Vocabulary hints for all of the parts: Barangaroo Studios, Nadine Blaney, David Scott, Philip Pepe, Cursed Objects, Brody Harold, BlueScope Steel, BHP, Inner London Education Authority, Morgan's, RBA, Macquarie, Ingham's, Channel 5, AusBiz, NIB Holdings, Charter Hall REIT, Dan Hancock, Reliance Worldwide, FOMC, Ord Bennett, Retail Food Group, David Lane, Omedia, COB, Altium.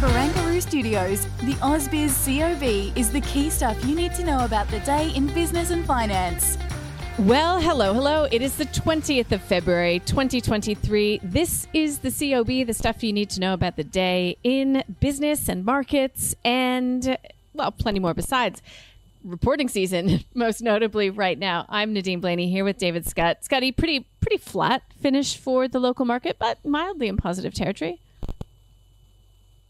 Barangaroo Studios, the AusBiz COB is the key stuff you need to know about the day in business and finance. Well, hello. It is the 20th of February, 2023. This is the COB, the stuff you need to know about the day in business and markets and, well, plenty more besides. Reporting season, most notably right now. I'm Nadine Blaney here with David Scott. Scotty, pretty flat finish for the local market, but mildly in positive territory.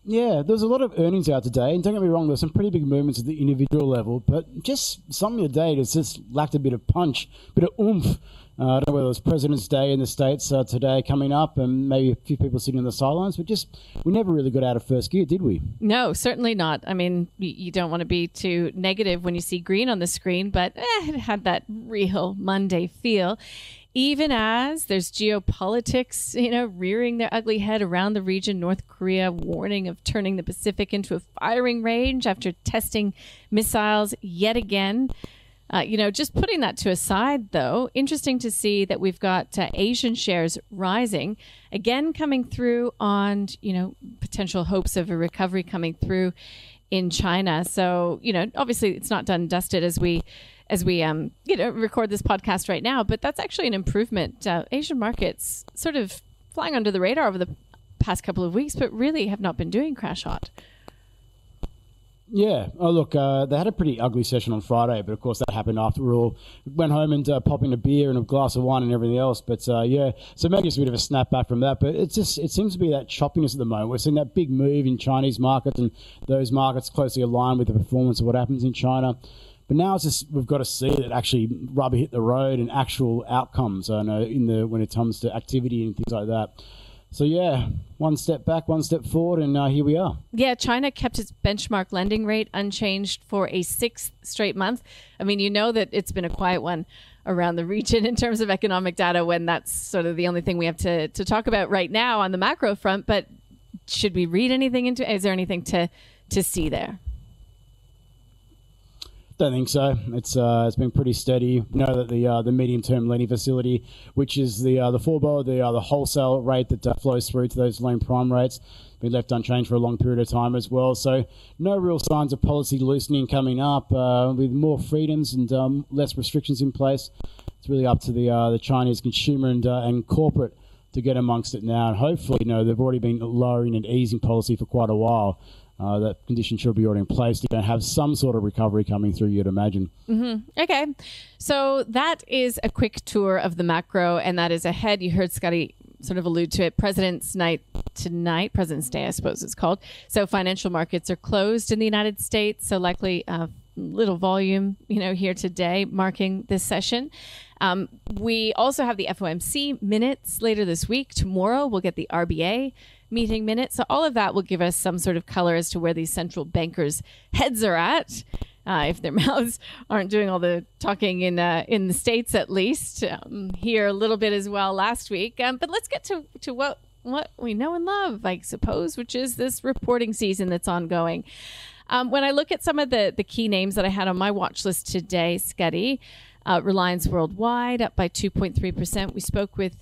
Yeah, there's a lot of earnings out today, and don't get me wrong, there's some pretty big movements at the individual level, but just some of the day that's just lacked a bit of punch, a bit of oomph. I don't know whether it's President's Day in the States today coming up and maybe a few people sitting on the sidelines, but just we never really got out of first gear, did we? No, certainly not. I mean, you don't want to be too negative when you see green on the screen, but it had that real Monday feel. Even as there's geopolitics, rearing their ugly head around the region, North Korea warning of turning the Pacific into a firing range after testing missiles yet again. Just putting that to aside, though, interesting to see that we've got Asian shares rising, again coming through on, potential hopes of a recovery coming through in China. So, obviously it's not done and dusted as we record this podcast right now, but that's actually an improvement. Asian markets sort of flying under the radar over the past couple of weeks, but really have not been doing crash hot. Yeah. Oh, look, they had a pretty ugly session on Friday, but of course that happened after we all went home and popping a beer and a glass of wine and everything else. But so maybe it's a bit of a snapback from that. But it seems to be that choppiness at the moment. We're seeing that big move in Chinese markets and those markets closely aligned with the performance of what happens in China. But now it's just we've got to see that actually rubber hit the road and actual outcomes. I know when it comes to activity and things like that. So yeah, one step back, one step forward, and here we are. Yeah, China kept its benchmark lending rate unchanged for a sixth straight month. I mean, that it's been a quiet one around the region in terms of economic data when that's sort of the only thing we have to talk about right now on the macro front. But should we read anything into it? Is there anything to see there? Don't think so. It's been pretty steady. We know that the medium-term lending facility, which is the forborne, the wholesale rate that flows through to those loan prime rates, been left unchanged for a long period of time as well. So no real signs of policy loosening coming up with more freedoms and less restrictions in place. It's really up to the Chinese consumer and corporate to get amongst it now. And hopefully, they've already been lowering and easing policy for quite a while. That condition should be already in place. You're going to have some sort of recovery coming through, you'd imagine. Mm-hmm. Okay. So that is a quick tour of the macro, and that is ahead. You heard Scotty sort of allude to it. President's Night tonight, President's Day, I suppose it's called. So financial markets are closed in the United States, so likely little volume, here today marking this session. We also have the FOMC minutes later this week. Tomorrow we'll get the RBA meeting minutes. So all of that will give us some sort of color as to where these central bankers' heads are at, if their mouths aren't doing all the talking in the States, at least. Here a little bit as well last week. But let's get to what we know and love, I suppose, which is this reporting season that's ongoing. When I look at some of the key names that I had on my watch list today, Scuddy, Reliance Worldwide up by 2.3%. We spoke with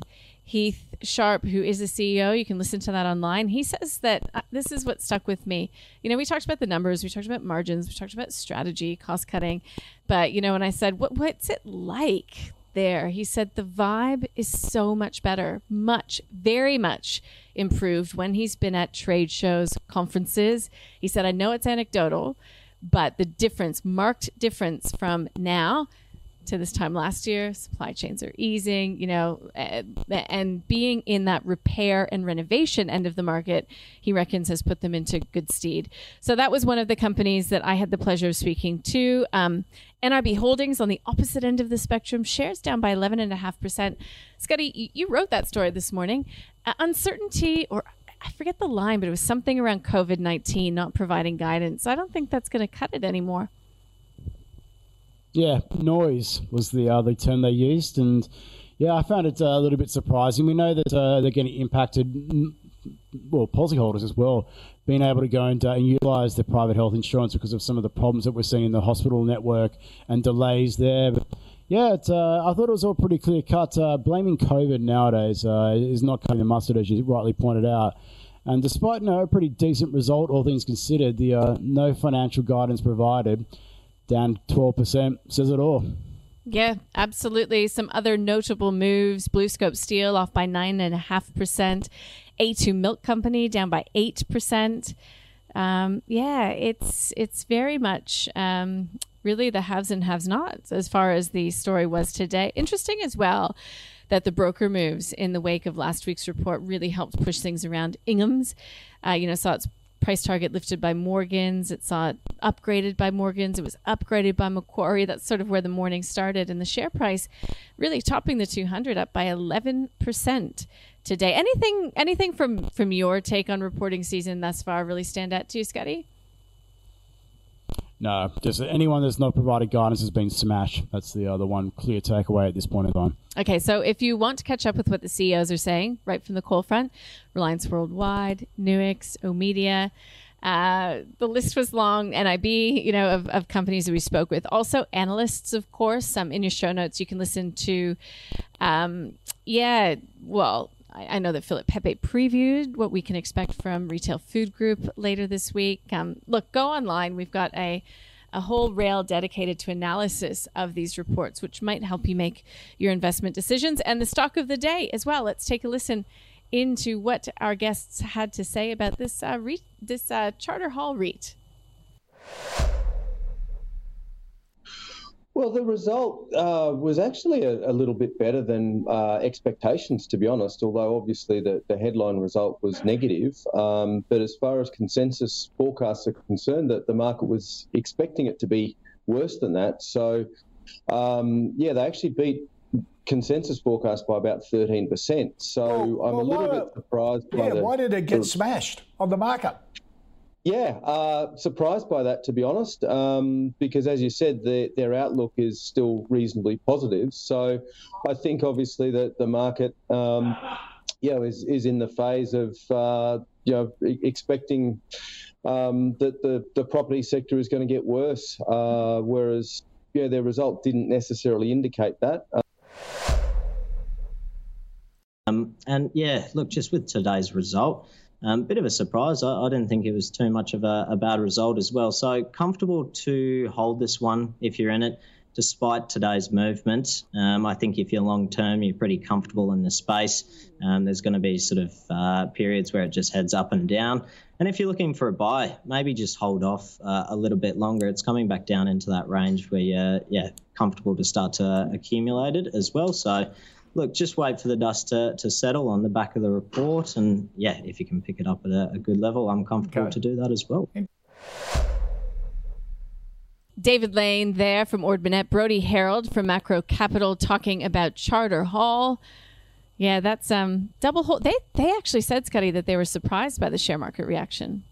Heath Sharp, who is the CEO. You can listen to that online. He says that this is what stuck with me. We talked about the numbers. We talked about margins. We talked about strategy, cost cutting. But, when I said, what's it like there? He said the vibe is so much better, very much improved when he's been at trade shows, conferences. He said, I know it's anecdotal, but the difference, marked difference from now to this time last year. Supply chains are easing, you know, and being in that repair and renovation end of the market, he reckons has put them into good stead. So that was one of the companies that I had the pleasure of speaking to. NIB Holdings, on the opposite end of the spectrum, shares down by 11.5%. Scotty, you wrote that story this morning. Uncertainty, or I forget the line, but it was something around COVID-19 not providing guidance. I don't think that's going to cut it anymore. Yeah, noise was the other term they used. And yeah, I found it a little bit surprising. We know that they're getting impacted, well, policyholders as well, being able to go and utilise their private health insurance because of some of the problems that we're seeing in the hospital network and delays there. But yeah, I thought it was all pretty clear cut. Blaming COVID nowadays is not cutting the mustard, as you rightly pointed out. And despite a pretty decent result, all things considered, the no financial guidance provided, down 12%, says it all. Yeah, absolutely. Some other notable moves: BlueScope Steel off by 9.5%, A2 Milk Company down by 8%. Yeah, it's very much really the haves and have-nots as far as the story was today. Interesting as well that the broker moves in the wake of last week's report really helped push things around. Ingham's, saw its price target lifted by Morgan's. It saw it upgraded by Morgan's. It was upgraded by Macquarie. That's sort of where the morning started. And the share price really topping the 200, up by 11% today. Anything from your take on reporting season thus far really stand out to you, Scotty? No, just anyone that's not provided guidance has been smashed. That's the other one clear takeaway at this point in time. Okay, so if you want to catch up with what the CEOs are saying right from the call front, Reliance Worldwide, Nuix, Omedia, the list was long, NIB, of companies that we spoke with. Also analysts, of course, some in your show notes you can listen to. I know that Philip Pepe previewed what we can expect from Retail Food Group later this week. Look, go online. We've got a whole rail dedicated to analysis of these reports, which might help you make your investment decisions, and the stock of the day as well. Let's take a listen into what our guests had to say about this this Charter Hall REIT. Well, the result was actually a little bit better than expectations, to be honest, although obviously the headline result was negative. But as far as consensus forecasts are concerned, that the market was expecting it to be worse than that. So, they actually beat consensus forecast by about 13%. So I'm a little bit surprised by why did it get smashed on the market? Yeah, surprised by that, to be honest, because as you said, their outlook is still reasonably positive. So I think obviously that the market, is in the phase of expecting that the property sector is going to get worse, whereas their result didn't necessarily indicate that. Just with today's result. Bit of a surprise. I didn't think it was too much of a bad result as well. So comfortable to hold this one if you're in it, despite today's movement. I think if you're long term, you're pretty comfortable in the space. There's going to be sort of periods where it just heads up and down. And if you're looking for a buy, maybe just hold off a little bit longer. It's coming back down into that range where you're comfortable to start to accumulate it as well. So look, just wait for the dust to settle on the back of the report. And, if you can pick it up at a good level, I'm comfortable to do that as well. David Lane there from Ord Bennett, Brody Harold from Macro Capital talking about Charter Hall. Yeah, that's double hold. They actually said, Scotty, that they were surprised by the share market reaction.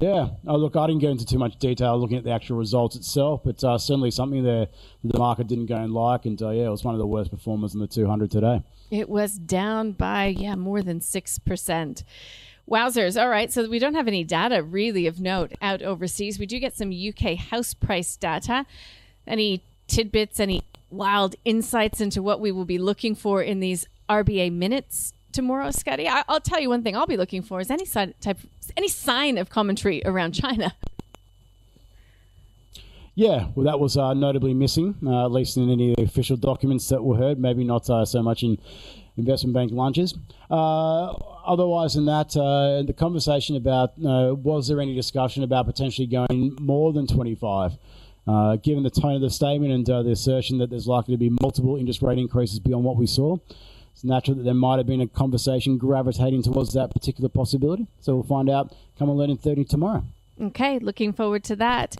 Yeah. Look, I didn't go into too much detail looking at the actual results itself, but certainly something there the market didn't go and like. And, it was one of the worst performers in the 200 today. It was down by, more than 6%. Wowzers. All right. So we don't have any data really of note out overseas. We do get some UK house price data. Any tidbits, any wild insights into what we will be looking for in these RBA minutes tomorrow, Scotty? I'll tell you one thing I'll be looking for is any sign of commentary around China. Yeah, well, that was notably missing, at least in any official documents that were heard, maybe not so much in investment bank lunches. Otherwise than that, the conversation about was there any discussion about potentially going more than 25? Given the tone of the statement and the assertion that there's likely to be multiple interest rate increases beyond what we saw, it's natural that there might have been a conversation gravitating towards that particular possibility. So we'll find out come 11:30 tomorrow. Okay, looking forward to that.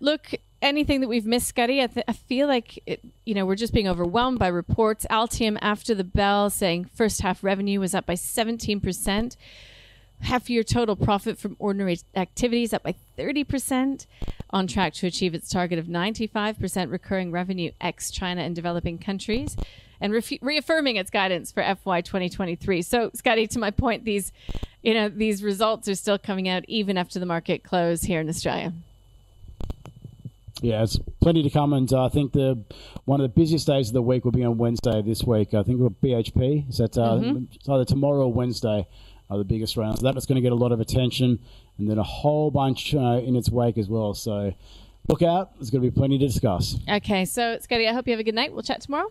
Look, anything that we've missed, Scuddy? I feel like we're just being overwhelmed by reports. Altium after the bell saying first half revenue was up by 17%. Half year total profit from ordinary activities up by 30%, on track to achieve its target of 95% recurring revenue ex-China and developing countries, and reaffirming its guidance for FY 2023. So, Scotty, to my point, these results are still coming out even after the market close here in Australia. Yeah, it's plenty to come, and I think one of the busiest days of the week will be on Wednesday this week. I think we'll BHP. So that's it's either tomorrow or Wednesday. The biggest rounds. So that's going to get a lot of attention, and then a whole bunch in its wake as well. So look out. There's going to be plenty to discuss. Okay. So, Scotty, I hope you have a good night. We'll chat tomorrow.